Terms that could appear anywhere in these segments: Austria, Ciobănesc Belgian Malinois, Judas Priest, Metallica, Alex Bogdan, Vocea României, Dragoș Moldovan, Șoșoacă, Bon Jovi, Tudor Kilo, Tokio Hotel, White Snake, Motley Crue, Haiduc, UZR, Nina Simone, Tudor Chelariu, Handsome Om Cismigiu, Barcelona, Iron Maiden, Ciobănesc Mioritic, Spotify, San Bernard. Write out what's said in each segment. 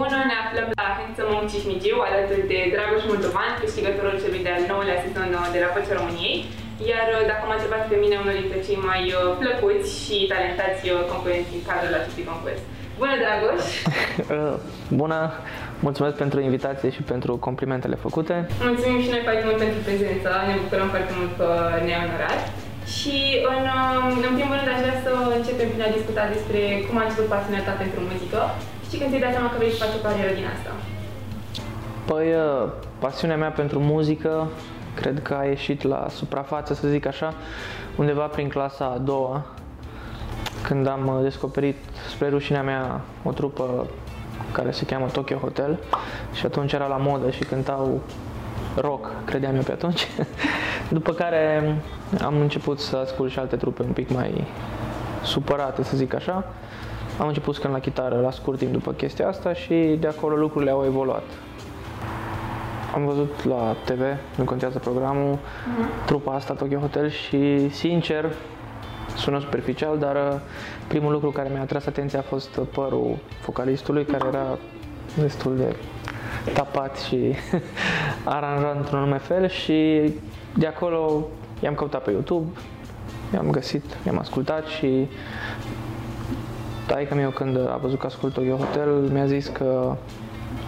Bună, ne aflăm la Handsome Om Cismigiu, alături de Dragoș Moldovan, câștigătorul celui de-al 9-lea sezon de la Vocea României. Iar dacă mă întrebați pe mine, unul dintre cei mai plăcuți și talentați concurenți din cadrul acestui concurs. Bună, Dragoș! Bună! Mulțumesc pentru invitație și pentru complimentele făcute. Mulțumim și noi foarte mult pentru prezența, ne bucurăm foarte mult că ne-ai onorat. Și în primul rând aș vrea să începem prin a discuta despre cum a început pasiunea ta pentru muzică și când ți-ai dat seama că vrei să faci o carieră din asta. Păi, pasiunea mea pentru muzică cred că a ieșit la suprafață, să zic așa, undeva prin clasa a doua, când am descoperit, spre rușinea mea, o trupă care se cheamă Tokio Hotel și atunci era la modă și cântau rock, credeam eu pe atunci. După care am început să ascult și alte trupe un pic mai supărate, să zic așa. Am început să cânt la chitară la scurt timp după chestia asta și de acolo lucrurile au evoluat. Am văzut la TV, nu contează programul, trupa asta Tokio Hotel și, sincer, sună superficial, dar primul lucru care mi-a atras atenția a fost părul vocalistului, care era destul de tapat și aranjat într-un anume fel și de acolo i-am căutat pe YouTube, i-am găsit, i-am ascultat și taică-miu, când a văzut că ascult Tokio Hotel, mi-a zis că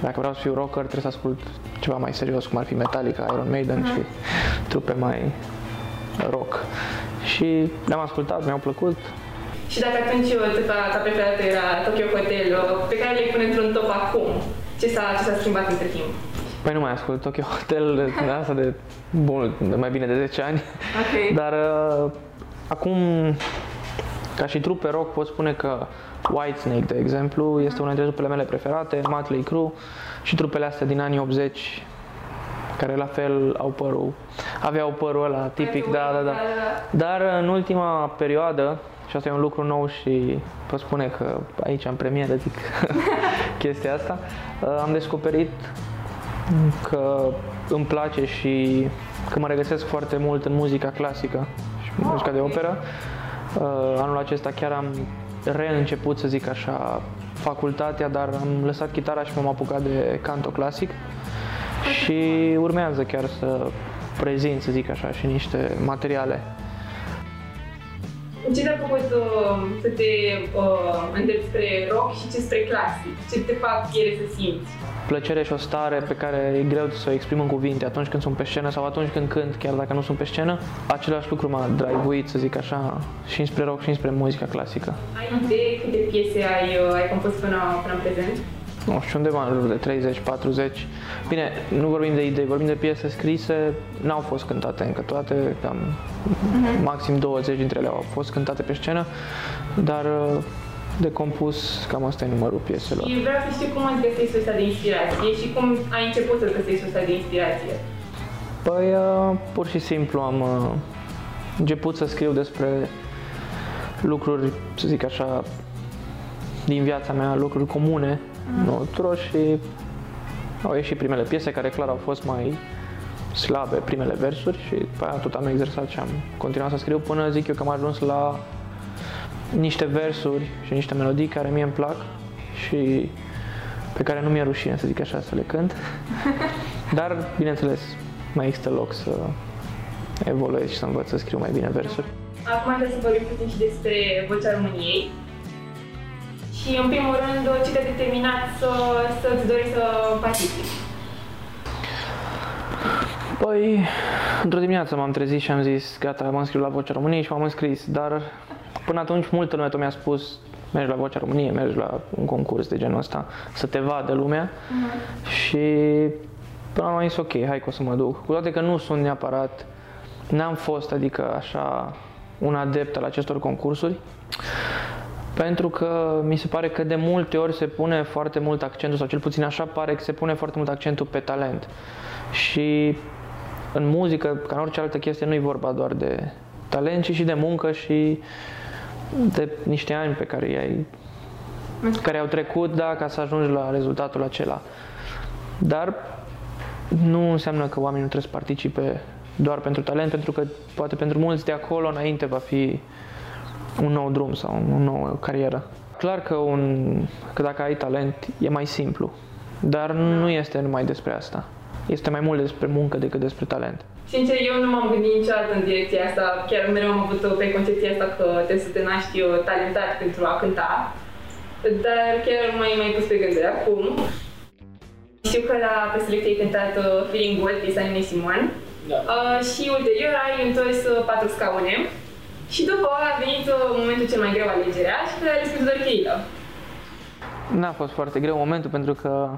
dacă vreau să fiu rocker trebuie să ascult ceva mai serios, cum ar fi Metallica, Iron Maiden și trupe mai rock. Și le-am ascultat, mi-au plăcut. Și dacă atunci trupa ta preferată era Tokio Hotel, pe care le-ai pune într-un top acum, ce s-a schimbat între timp? Păi nu mai ascult Tokio Hotel, asta de mai bine de 10 ani. Okay. Dar acum, ca și trupe rock, pot spune că White Snake, de exemplu, este una dintre trupele mele preferate, Motley Crue și trupele astea din anii 80, care la fel au părul, aveau părul ăla tipic, da. Dar în ultima perioadă, și asta e un lucru nou și pot spune că aici am premieră, zic, chestia asta, am descoperit că îmi place și că mă regăsesc foarte mult în muzica clasică și muzica de operă. Anul acesta chiar am reînceput, să zic așa, facultatea, dar am lăsat chitara și m-am apucat de canto clasic. Și urmează chiar să prezint, să zic așa, și niște materiale. Ce te-a făcut să te îndrepti spre rock și ce spre clasic? Ce te fac ele să simți? Plăcere și o stare pe care e greu să o exprim în cuvinte atunci când sunt pe scenă sau atunci când cânt, chiar dacă nu sunt pe scenă. Același lucru m-a drive-uit, să zic așa, și înspre rock și înspre muzica clasică. Ai idee câte piese ai compus până în prezent? Nu știu, undeva în jur de 30-40. Bine, nu vorbim de idei, vorbim de piese scrise, n-au fost cântate încă toate, cam maxim 20 dintre ele au fost cântate pe scenă, dar de compus, cam asta e numărul pieselor. Și vreau să știu cum ați găsit sursa de inspirație și cum ai început să găsești sursa de inspirație. Păi, pur și simplu am început să scriu despre lucruri, să zic așa, din viața mea, lucruri comune tuturor și au ieșit primele piese care clar au fost mai slabe, primele versuri și după aia tot am exersat și am continuat să scriu până zic eu că am ajuns la niște versuri și niște melodii care mie îmi plac și pe care nu mi-e rușine, să zic așa, să le cânt. Dar, bineînțeles, mai există loc să evoluez și să învăț să scriu mai bine versuri. Acum trebuie să vorbim puțin și despre Vocea României. Și, în primul rând, ce te-a determinat să-ți dori să participi? Păi, într-o dimineață m-am trezit și am zis, gata, mă înscriu la Vocea României și m-am înscris, dar până atunci multă lume tot mi-a spus, mergi la Vocea României, mergi la un concurs de genul ăsta, să te vadă lumea și până am zis, ok, hai că o să mă duc, cu toate că nu sunt neapărat, n-am fost, adică, așa, un adept al acestor concursuri. Pentru că mi se pare că de multe ori se pune foarte mult accentul, sau cel puțin așa pare că se pune foarte mult accentul pe talent. Și în muzică, ca în orice altă chestie, nu e vorba doar de talent, ci și de muncă și de niște ani pe care care au trecut, da, ca să ajungi la rezultatul acela. Dar nu înseamnă că oamenii nu trebuie să participe doar pentru talent, pentru că poate pentru mulți de acolo înainte va fi un nou drum sau o nouă carieră. Clar că, că dacă ai talent e mai simplu, dar nu este numai despre asta. Este mai mult despre muncă decât despre talent. Sincer, eu nu m-am gândit niciodată în direcția asta, chiar mereu am avut preconcepția asta că trebuie să te naști talentat pentru a cânta, dar chiar mai pus pe gânduri acum. Știu că la preselecție ai cântat Feeling Good, piesa Nina Simone, da. Și ulterior ai întors Patru Scaune și după a venit momentul cel mai greu, alegerea, și că ai ales Tudor Kilo. N-a fost foarte greu momentul, pentru că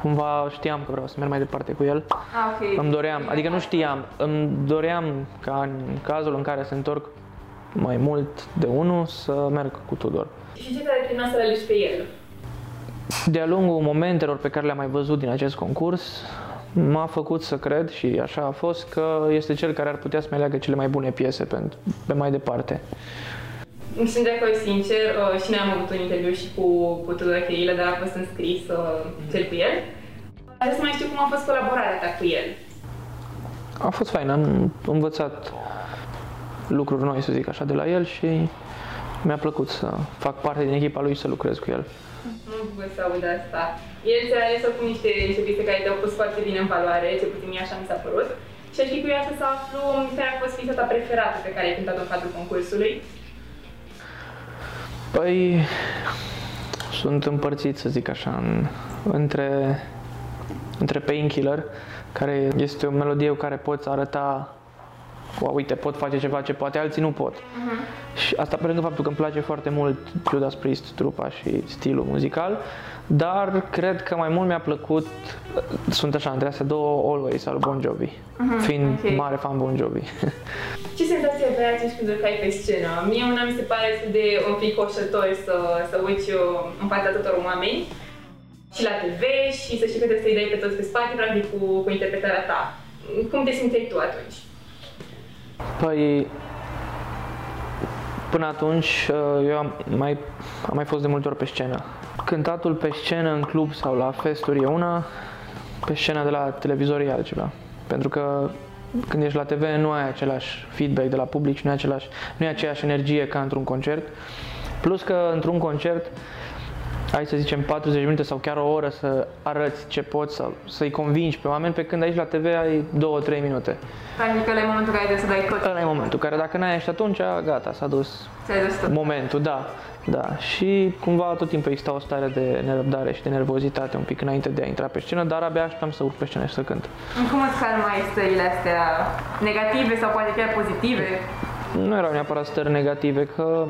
cumva știam că vreau să merg mai departe cu el. Okay. Îmi doream, adică nu știam, îmi doream ca în cazul în care se întorc mai mult de unul să merg cu Tudor. Și ce te-a determinat să-l alegi pe el? De-a lungul momentelor pe care le-am mai văzut din acest concurs, m-a făcut să cred, și așa a fost, că este cel care ar putea să-mi aleagă cele mai bune piese pe mai departe. Sunt de acord, sincer, și noi am avut un interviu și cu Tudor Chelariu, dar a fost înscris cel cu el. Vreau să mai știu cum a fost colaborarea ta cu el. A fost fain, am învățat lucruri noi, să zic așa, de la el și mi-a plăcut să fac parte din echipa lui și să lucrez cu el. Nu bucur să aud asta. El ți-a ales cu niște piese care te-au pus foarte bine în valoare, cel puțin mie așa mi s-a părut. Și aș fi curioasă să aflu care a fost piesa ta preferată pe care ai cântat-o în cadrul concursului. Păi, sunt împărțit, să zic așa, între Painkiller, care este o melodie cu care poți arăta, uite, pot face ceva ce poate alții nu pot. Și asta pe lângă faptul că îmi place foarte mult Judas Priest, trupa și stilul muzical, dar cred că mai mult mi-a plăcut, sunt așa, între astea două, Always al Bon Jovi, fiind mare fan Bon Jovi. Ce senzație aveai atunci când urcai pe scenă? Mie una mi se pare de un fricoșător să uiți în fața tuturor oameni și la TV și să știi că trebuie să-i dai pe toți pe spate, practic cu interpretarea ta. Cum te simțeai tu atunci? Păi, până atunci, eu am mai fost de multe ori pe scenă. Cântatul pe scenă, în club sau la festuri e una, pe scenă de la televizor e altceva. Pentru că când ești la TV nu ai același feedback de la public și nu e aceeași energie ca într-un concert. Plus că într-un concert ai, să zicem, 40 minute sau chiar o oră să arăți ce poți, să-i convingi pe oameni, pe când aici la TV ai 2-3 minute. Adică ăla e momentul care trebuie să dai tot. Ăla e momentul care, dacă n-ai ieșit atunci, gata, s-a dus momentul, da. Și cumva tot timpul exista o stare de nerăbdare și de nervozitate un pic înainte de a intra pe scenă, dar abia așteptam să urc pe scenă și să cânt. Cum îți calmai stările astea negative sau poate chiar pozitive? Nu erau neapărat stări negative, că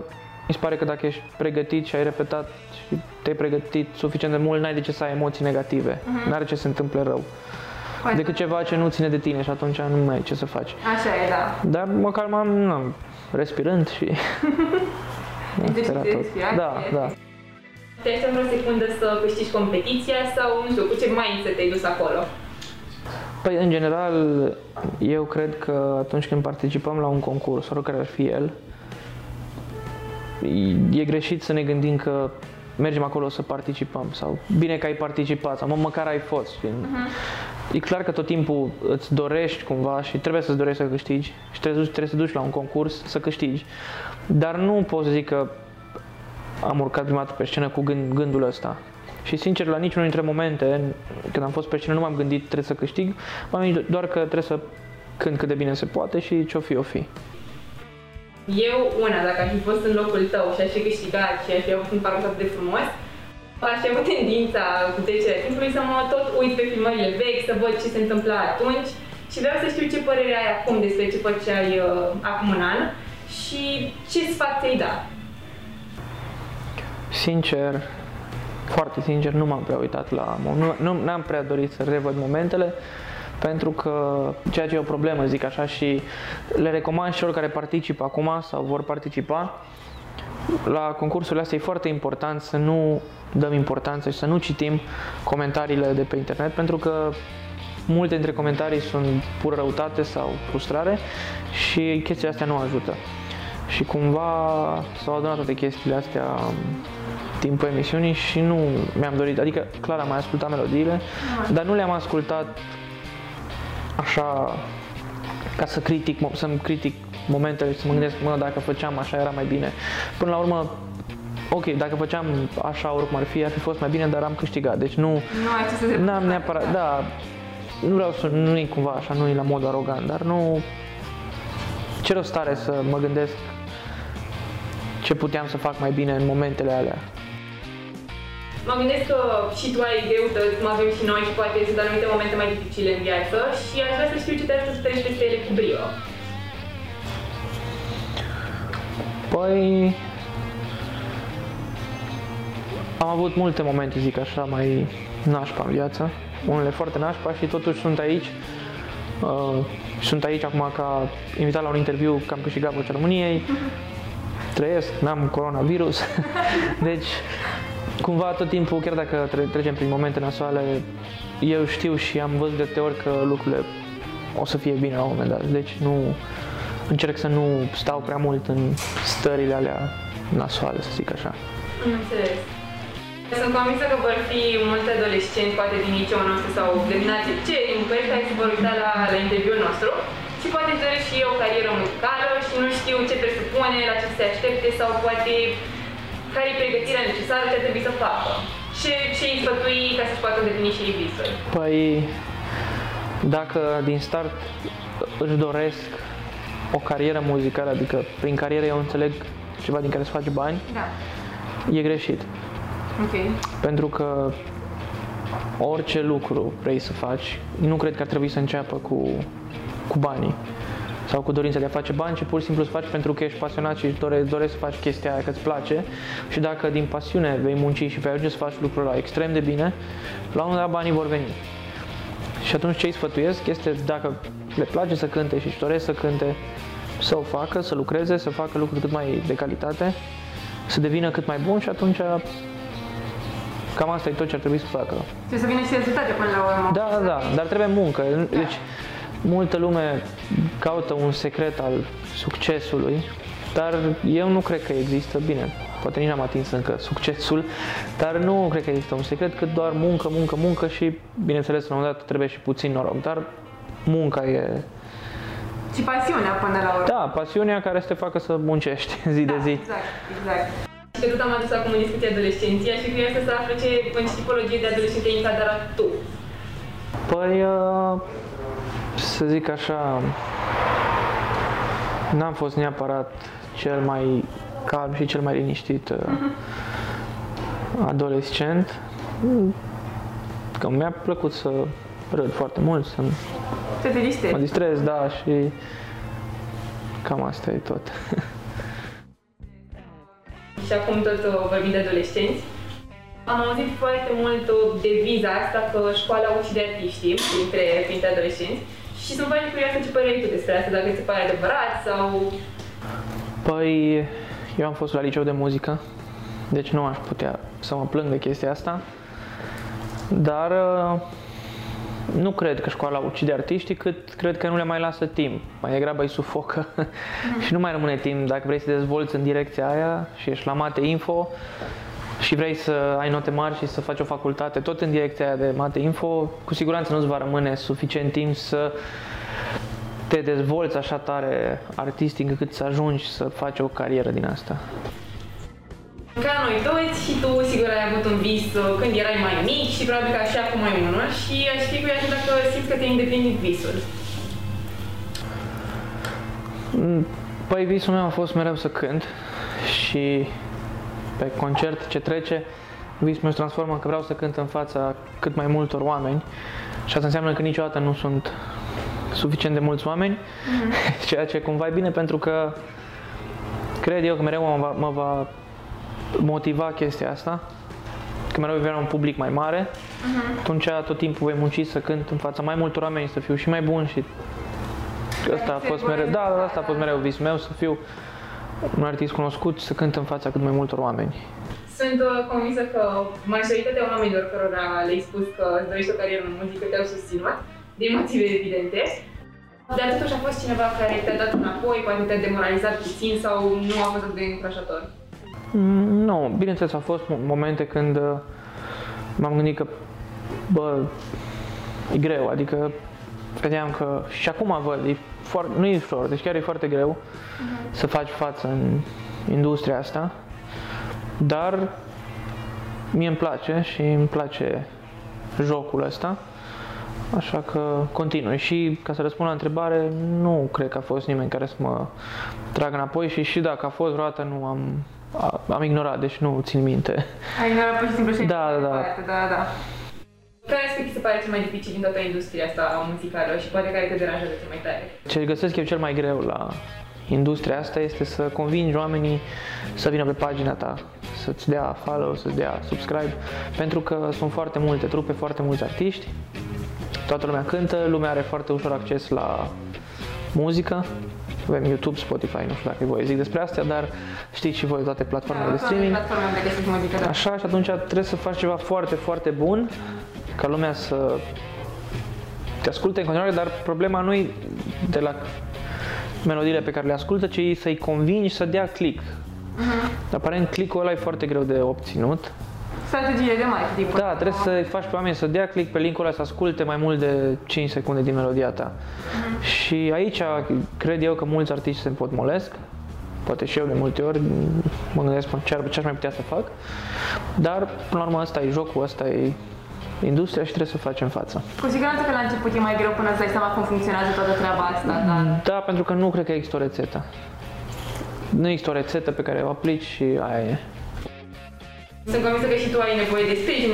mi se pare că dacă ești pregătit și ai repetat și te-ai pregătit suficient de mult, n-ai de ce să ai emoții negative, n-are ce să se întâmple rău. Poate decât ceva ce nu ține de tine și atunci nu mai ai ce să faci. Așa e, da. Dar măcar m-am respirând și deci respirație. Da. Te-ai stat vreo secundă să câștigi competiția sau, nu știu, cu ce mindset te-ai dus acolo? Păi, în general, eu cred că atunci când participăm la un concurs, oricare ar fi el, e greșit să ne gândim că mergem acolo să participăm sau bine că ai participat sau măcar ai fost. E clar că tot timpul îți dorești cumva și trebuie să-ți dorești să câștigi și trebuie să te duci la un concurs să câștigi. Dar nu pot să zic că am urcat prima dată pe scenă cu gândul ăsta. Și sincer, la niciunul dintre momente când am fost pe scenă nu m-am gândit trebuie să câștig, m-am gândit doar că trebuie să cânt cât de bine se poate și ce-o fi, o fi. Eu, dacă aș fi fost în locul tău și aș fi câștigat și aș fi avut un parcurs atât de frumos, aș fi avut tendința cu trecerea timpului să mă tot uit pe filmările vechi, să văd ce se întâmpla atunci și vreau să știu ce părere ai acum despre ce făceai acum un an și ce sfat ți-ai da. Sincer, foarte sincer, nu m-am prea uitat la... n-am prea dorit să revăd momentele. Pentru că ceea ce e o problemă, zic așa, și le recomand celor care participă acum sau vor participa, la concursurile astea e foarte important să nu dăm importanță și să nu citim comentariile de pe internet, pentru că multe dintre comentarii sunt pură răutate sau frustrare și chestiile astea nu ajută. Și cumva s-au adunat toate chestiile astea timpul emisiunii și nu mi-am dorit, adică clar am mai ascultat melodiile, dar nu le-am ascultat așa, ca să să-mi critic momentele și să mă gândesc, dacă făceam așa era mai bine. Până la urmă, ok, dacă făceam așa oricum ar fi, ar fi fost mai bine, dar am câștigat. Deci nu am neapărat, da, nu vreau să, nu e cumva așa, nu e la modul arogant, dar nu, ce rost are să mă gândesc ce puteam să fac mai bine în momentele alea. Mă gândesc că și tu ai greutăți, cum avem și noi, și poate sunt anumite momente mai dificile în viață și aș vrea să știu ce te ajută să treci peste ele cu brio. Păi... am avut multe momente, zic așa, mai nașpa în viață, unele foarte nașpa și totuși sunt aici. Sunt aici acum ca invitat la un interviu, că am câștigat Vocea României, trăiesc, n-am coronavirus, deci... cumva tot timpul, chiar dacă trecem prin momente nasoale, eu știu și am văzut de câte ori că lucrurile o să fie bine la un moment dat. Deci nu încerc să nu stau prea mult în stările alea nasoale, să zic așa. Înțeles. Sunt convinsă că vor fi mulți adolescenți, poate din liceul nostru sau de gimnaziu, în București, care se vor uita la interviul nostru și poate doresc și eu o carieră muzicală și nu știu ce presupune, la ce se aștepte sau poate care e pregătirea necesară, ce trebuie să facă? Ce îi sfătui ca să-și poată deveni și ei visuri? Păi, dacă din start își doresc o carieră muzicală, adică prin carieră eu înțeleg ceva din care să faci bani, da, e greșit. Okay. Pentru că orice lucru vrei să faci, nu cred că ar trebui să înceapă cu banii sau cu dorința de a face bani, ci pur și simplu să faci pentru că ești pasionat și îți dorești să faci chestia aia, că îți place și dacă din pasiune vei munci și vei ajunge să faci lucrul ăla extrem de bine, la un moment dat banii vor veni. Și atunci ce îi sfătuiesc este, dacă le place să cânte și își doresc să cânte, să o facă, să lucreze, să facă lucruri cât mai de calitate, să devină cât mai bun și atunci cam asta e tot ce ar trebui să facă. Trebuie să vină și rezultate până la urmă. Da, da, dar trebuie muncă. Da. Deci, multă lume caută un secret al succesului, dar eu nu cred că există, bine, poate nici n-am atins încă succesul, dar nu cred că există un secret, cât doar muncă, muncă, muncă și, bineînțeles, la un moment dat trebuie și puțin noroc, dar munca e... și pasiunea până la urmă. Da, pasiunea care să te facă să muncești zi de zi. Exact, exact. Și că tot am adus acum în discuție adolescenția și vreau să aflu în ce tipologie de adolescenție ai încadrat tu. Păi... să zic așa, n-am fost neapărat cel mai calm și cel mai liniștit adolescent. Că mi-a plăcut să râd foarte mult, să mă distrez, da, și cam asta e tot. Și acum tot vorbim de adolescenți. Am auzit foarte mult deviza asta că școala ucide de artiștii printre adolescenți. Și sunt foarte curioasă ce părere ai tu despre asta, dacă ți se pare adevărat sau... Păi, eu am fost la liceu de muzică, deci nu aș putea să mă plâng de chestia asta. Dar nu cred că școala ucide artiștii, cât cred că nu le mai lasă timp. Mai degrabă îi sufocă și nu mai rămâne timp dacă vrei să te dezvolți în direcția aia și ești la Mate Info și vrei să ai note mari și să faci o facultate tot în direcția aia de Mate Info, cu siguranță nu-ți va rămâne suficient timp să te dezvolți așa tare artistic încât să ajungi să faci o carieră din asta. Ca noi toți și tu sigur ai avut un vis când erai mai mic și probabil că așa cum ai unul și aș fi curioasă dacă simți că te-ai îndeplinit visul. Păi visul meu a fost mereu să cânt și pe concert ce trece, visul meu se transformă că vreau să cânt în fața cât mai multor oameni și asta înseamnă că niciodată nu sunt suficient de mulți oameni, ceea ce cumva e bine pentru că cred eu că mereu mă va motiva chestia asta, că mereu vreau un public mai mare, atunci tot timpul voi munci să cânt în fața mai multor oameni, să fiu și mai bun și asta a fost mereu, da, asta a fost mereu visul meu, să fiu un artist cunoscut, să cânt în fața cât mai multor oameni. Sunt convinsă că majoritatea oamenilor cărora le-ai spus că îți dorești o carieră în muzică te-au susținut, din motive evidente, dar totuși a fost cineva care te-a dat înapoi, poate te-a demoralizat puțin sau nu a fost atât de încurajator? Nu, bineînțeles, au fost momente când m-am gândit că, bă, e greu, adică vedeam că și acum văd, nu e ușor, deci chiar e foarte greu să faci față în industria asta. Dar mie îmi place și îmi place jocul ăsta, așa că continui. Și ca să răspund la întrebare, nu cred că a fost nimeni care să mă tragă înapoi și dacă a fost vreodată, nu am ignorat, deci nu țin minte. Ai ignorat pur și simplu și da. Care aspect ți se pare cel mai dificil din toată industria asta muzicală și poate care te deranjează cel mai tare? Ce găsesc eu cel mai greu la industria asta este să convingi oamenii să vină pe pagina ta, să-ți dea follow, să-ți dea subscribe, pentru că sunt foarte multe trupe, foarte mulți artiști, toată lumea cântă, lumea are foarte ușor acces la muzică, avem YouTube, Spotify, nu știu dacă e voie zic despre astea, dar știți și voi toate platformele de streaming, așa, și atunci trebuie să faci ceva foarte, foarte bun ca lumea să te asculte în continuare, dar problema nu e de la melodiile pe care le ascultă, ci să-i convingi să dea click. Aparent, click-ul ăla e foarte greu de obținut. Strategie de marketing. Da, trebuie să faci pe oameni să dea click pe link-ul ăla, să asculte mai mult de 5 secunde din melodia ta. Și aici cred eu că mulți artiști se împotmolesc. Poate și eu de multe ori mă gândesc ce-aș mai putea să fac. Dar, până la urmă, ăsta e jocul, ăsta e industria și trebuie să facem față. Cu siguranță că la început e mai greu până îți dai seama cum funcționează toată treaba asta, dar... Da, pentru că nu cred că există o rețetă. Nu există o rețetă pe care o aplici și aia e. Sunt convinsă că și tu ai nevoie de sprijin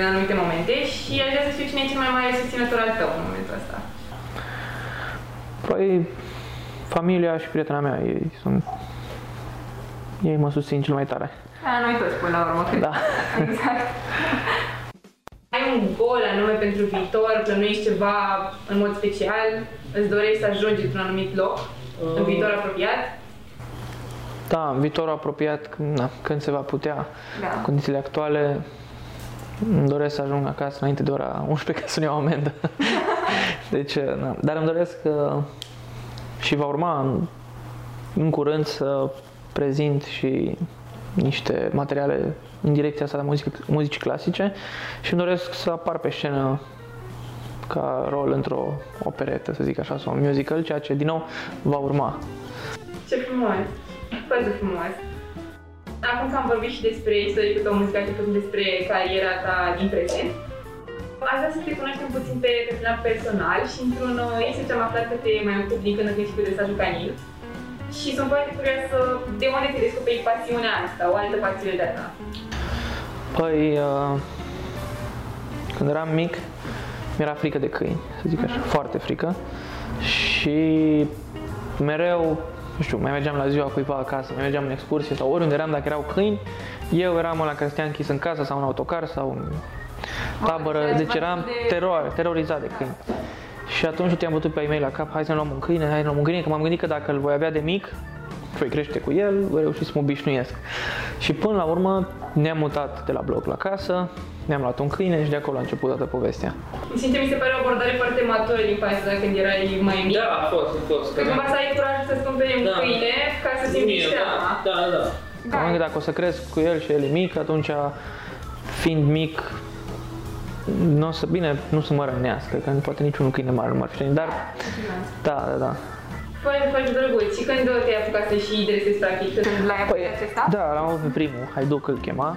în anumite momente și aș vrea să știu cine e cel mai mare susținător al tău în momentul ăsta. Păi, familia și prietena mea, ei mă susțin cel mai tare. Da, noi toți până la urmă, cred. Da. Exact. Ai un gol anume pentru viitor, plănuiești ceva în mod special, îți dorești să ajungi într-un anumit loc, în viitor apropiat? Da, în viitorul apropiat, când se va putea, în condițiile actuale, îmi doresc să ajung acasă înainte de ora 11 ca să-mi iau o amendă. Deci, na. Dar îmi doresc și va urma în curând să prezint și niște materiale în direcția asta de muzici clasice și îmi doresc să apar pe scenă ca rol într-o operetă, să zic așa, sau un musical, ceea ce din nou va urma. Ce frumos! Foarte frumos! Acum că am vorbit și despre istoricul tău muzical și despre cariera ta din prezent, aș vrea să te cunoaștem puțin pe plan personal și într-un insert am aflat că te mai ocupi din când în când și cu desajul Canil. Și sunt foarte curioasă de unde te descoperi pasiunea asta, o altă pasiune de-a ta. Păi, când eram mic, mi-era frică de câini, să zic așa, foarte frică. Și mereu, nu știu, mai mergeam la ziua cuiva acasă, mai mergeam în excursie sau oriunde eram, dacă erau câini, eu eram ăla care stea închis în casă sau în autocar sau în tabără, deci eram terorizat de câini. Și atunci te-am bătut pe ai mei la cap, hai să-mi luăm un câine, hai să luăm un câine, că m-am gândit că dacă îl voi avea de mic, voi crește cu el, voi reuși să mă obișnuiesc. Și până la urmă ne-am mutat de la bloc la casă, ne-am luat un câine și de acolo a început toată povestea. Sincer, mi se pare o abordare foarte matură din fața ta când erai mai mic. Da, a fost. Că cumva să ai curajul să-ți cumperi un câine ca să simți treaba. Da. Am gândit, dacă o să cresc cu el și el e mic, atunci, fiind mic, nu o să, bine, nu să mă rănească, că poate niciunul câine mare nu m-ar fi rănit, dar da. Foarte drăguț. Și când te-ai apucat să și dresezi practic? L-ai apucat acesta? Da, l-am avut pe primul, Haiduc îl chema,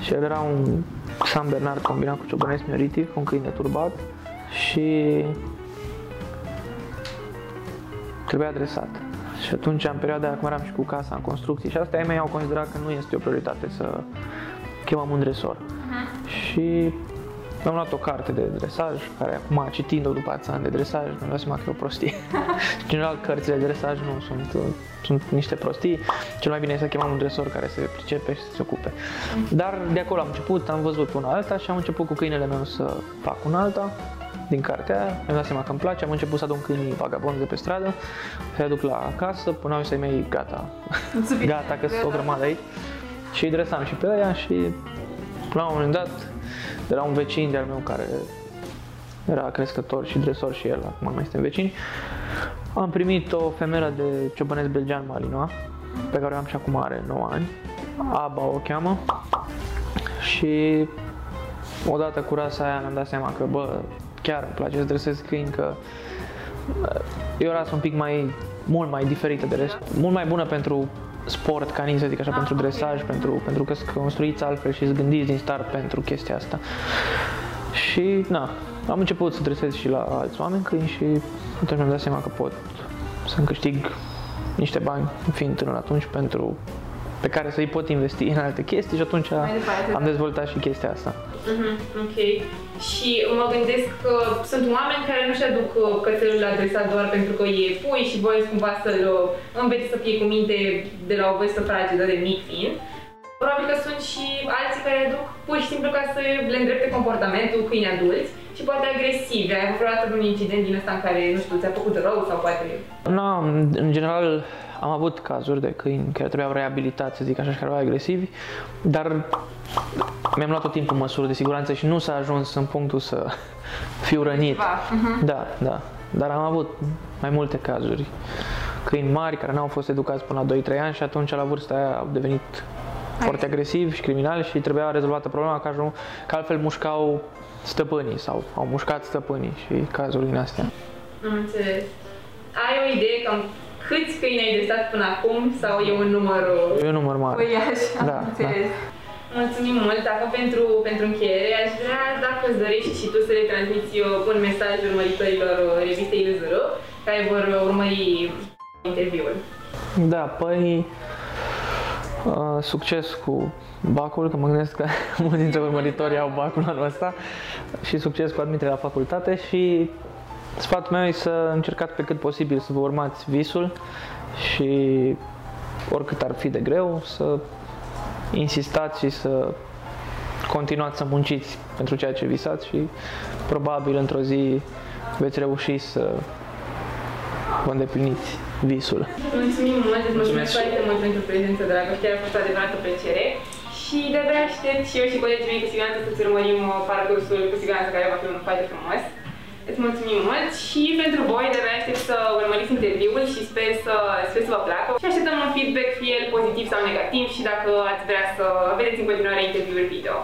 și el era un San Bernard combinat cu Ciobănesc Mioritic, un câine turbat și trebuia adresat. Și atunci, în perioada aia, cum eram și cu casa în construcții și astea, ei mei au considerat că nu este o prioritate să chemăm un dresor. Și am luat o carte de dresaj, care acum, citind-o după atâția ani de dresaj, mi-am dat seama că e o prostie. În general, cărțile de dresaj nu sunt niște prostii. Cel mai bine e să chemăm un dresor care se pricepe și să se ocupe. Dar de acolo am început, am văzut una alta și am început cu câinele meu să fac una alta din cartea aia. Mi-am dat seama că îmi place, am început să adun câinii vagabonzi de pe stradă, să-i aduc la casă, până au să-i mei gata, că sunt o grămadă aici. Și îi dresam și pe aia și la un moment dat, de la un vecin de-al meu care era crescător și dresor și el, acum nu mai suntem vecini, am primit o femelă de Ciobănesc Belgian Malinois, pe care o am și acum, are 9 ani, Aba o cheamă, și odată cu rasa aia mi-am dat seama că, bă, chiar îmi place să dresez câini, că e o rasă un pic mult mai diferită de rest, mult mai bună pentru sport, ca să zic așa, pentru dresaj, pentru că sunt construiți altfel și îți gândiți din start pentru chestia asta. Și na, am început să dresez și la alți oameni câini și atunci mi-am dat seama că pot să-mi câștig niște bani, fiind tânăr atunci, pe care să-i pot investi în alte chestii și atunci am dezvoltat și chestia asta. Ok. Și mă gândesc că sunt oameni care nu-și aduc cățelul la adresat doar pentru că e pui și voi cumva să-l înveți să fie cu minte de la o vârstă fragedă de mic fiind. Probabil că sunt și alții care aduc pur și simplu ca să le îndrepte comportamentul câini adulți și poate agresive. Ai avut vreodată un incident din ăsta în care, nu știu, ți-a făcut rău sau poate... Nu, în general am avut cazuri de câini care trebuiau reabilitați, să zic așa, și care erau agresivi, dar mi-am luat tot timpul măsuri de siguranță și nu s-a ajuns în punctul să fiu rănit. Da, da. Dar am avut mai multe cazuri. Câini mari care n-au fost educați până la 2-3 ani și atunci la vârsta aia au devenit foarte agresivi și criminali și trebuia rezolvată problema că altfel mușcau stăpânii sau au mușcat stăpânii și cazuri din astea. Am înțeles. Ai o idee cam câți câini ai dresat până acum sau e un număr? E un număr mare. Da, înțeles. Da. Mulțumim mult, acum pentru încheiere, aș vrea dacă îți dorești și tu să le transmiți un mesaj urmăritorilor revistei UZR care vor urmări interviul. Da, păi... succes cu bacul, că mă gândesc că mulți dintre urmăritorii au bacul anul ăsta, și succes cu admiterea la facultate și sfatul meu e să încercați pe cât posibil să vă urmați visul și oricât ar fi de greu să insistați și să continuați să munciți pentru ceea ce visați și probabil într-o zi veți reuși să vă îndepliniți visul. Mulțumim mult, mulțumesc foarte mult pentru prezență, dragă, chiar a fost adevărată plăcere și de-abia aștept și eu și colegii mei cu siguranță să-ți urmărim parcursul, cu siguranță care va fi unul foarte frumos. Îți mulțumim mult și pentru voi de-abia aștept să urmăriți interviul și sper să vă placă și așteptăm un feedback, fie el pozitiv sau negativ și dacă ați vrea să vedeți în continuare interviul video.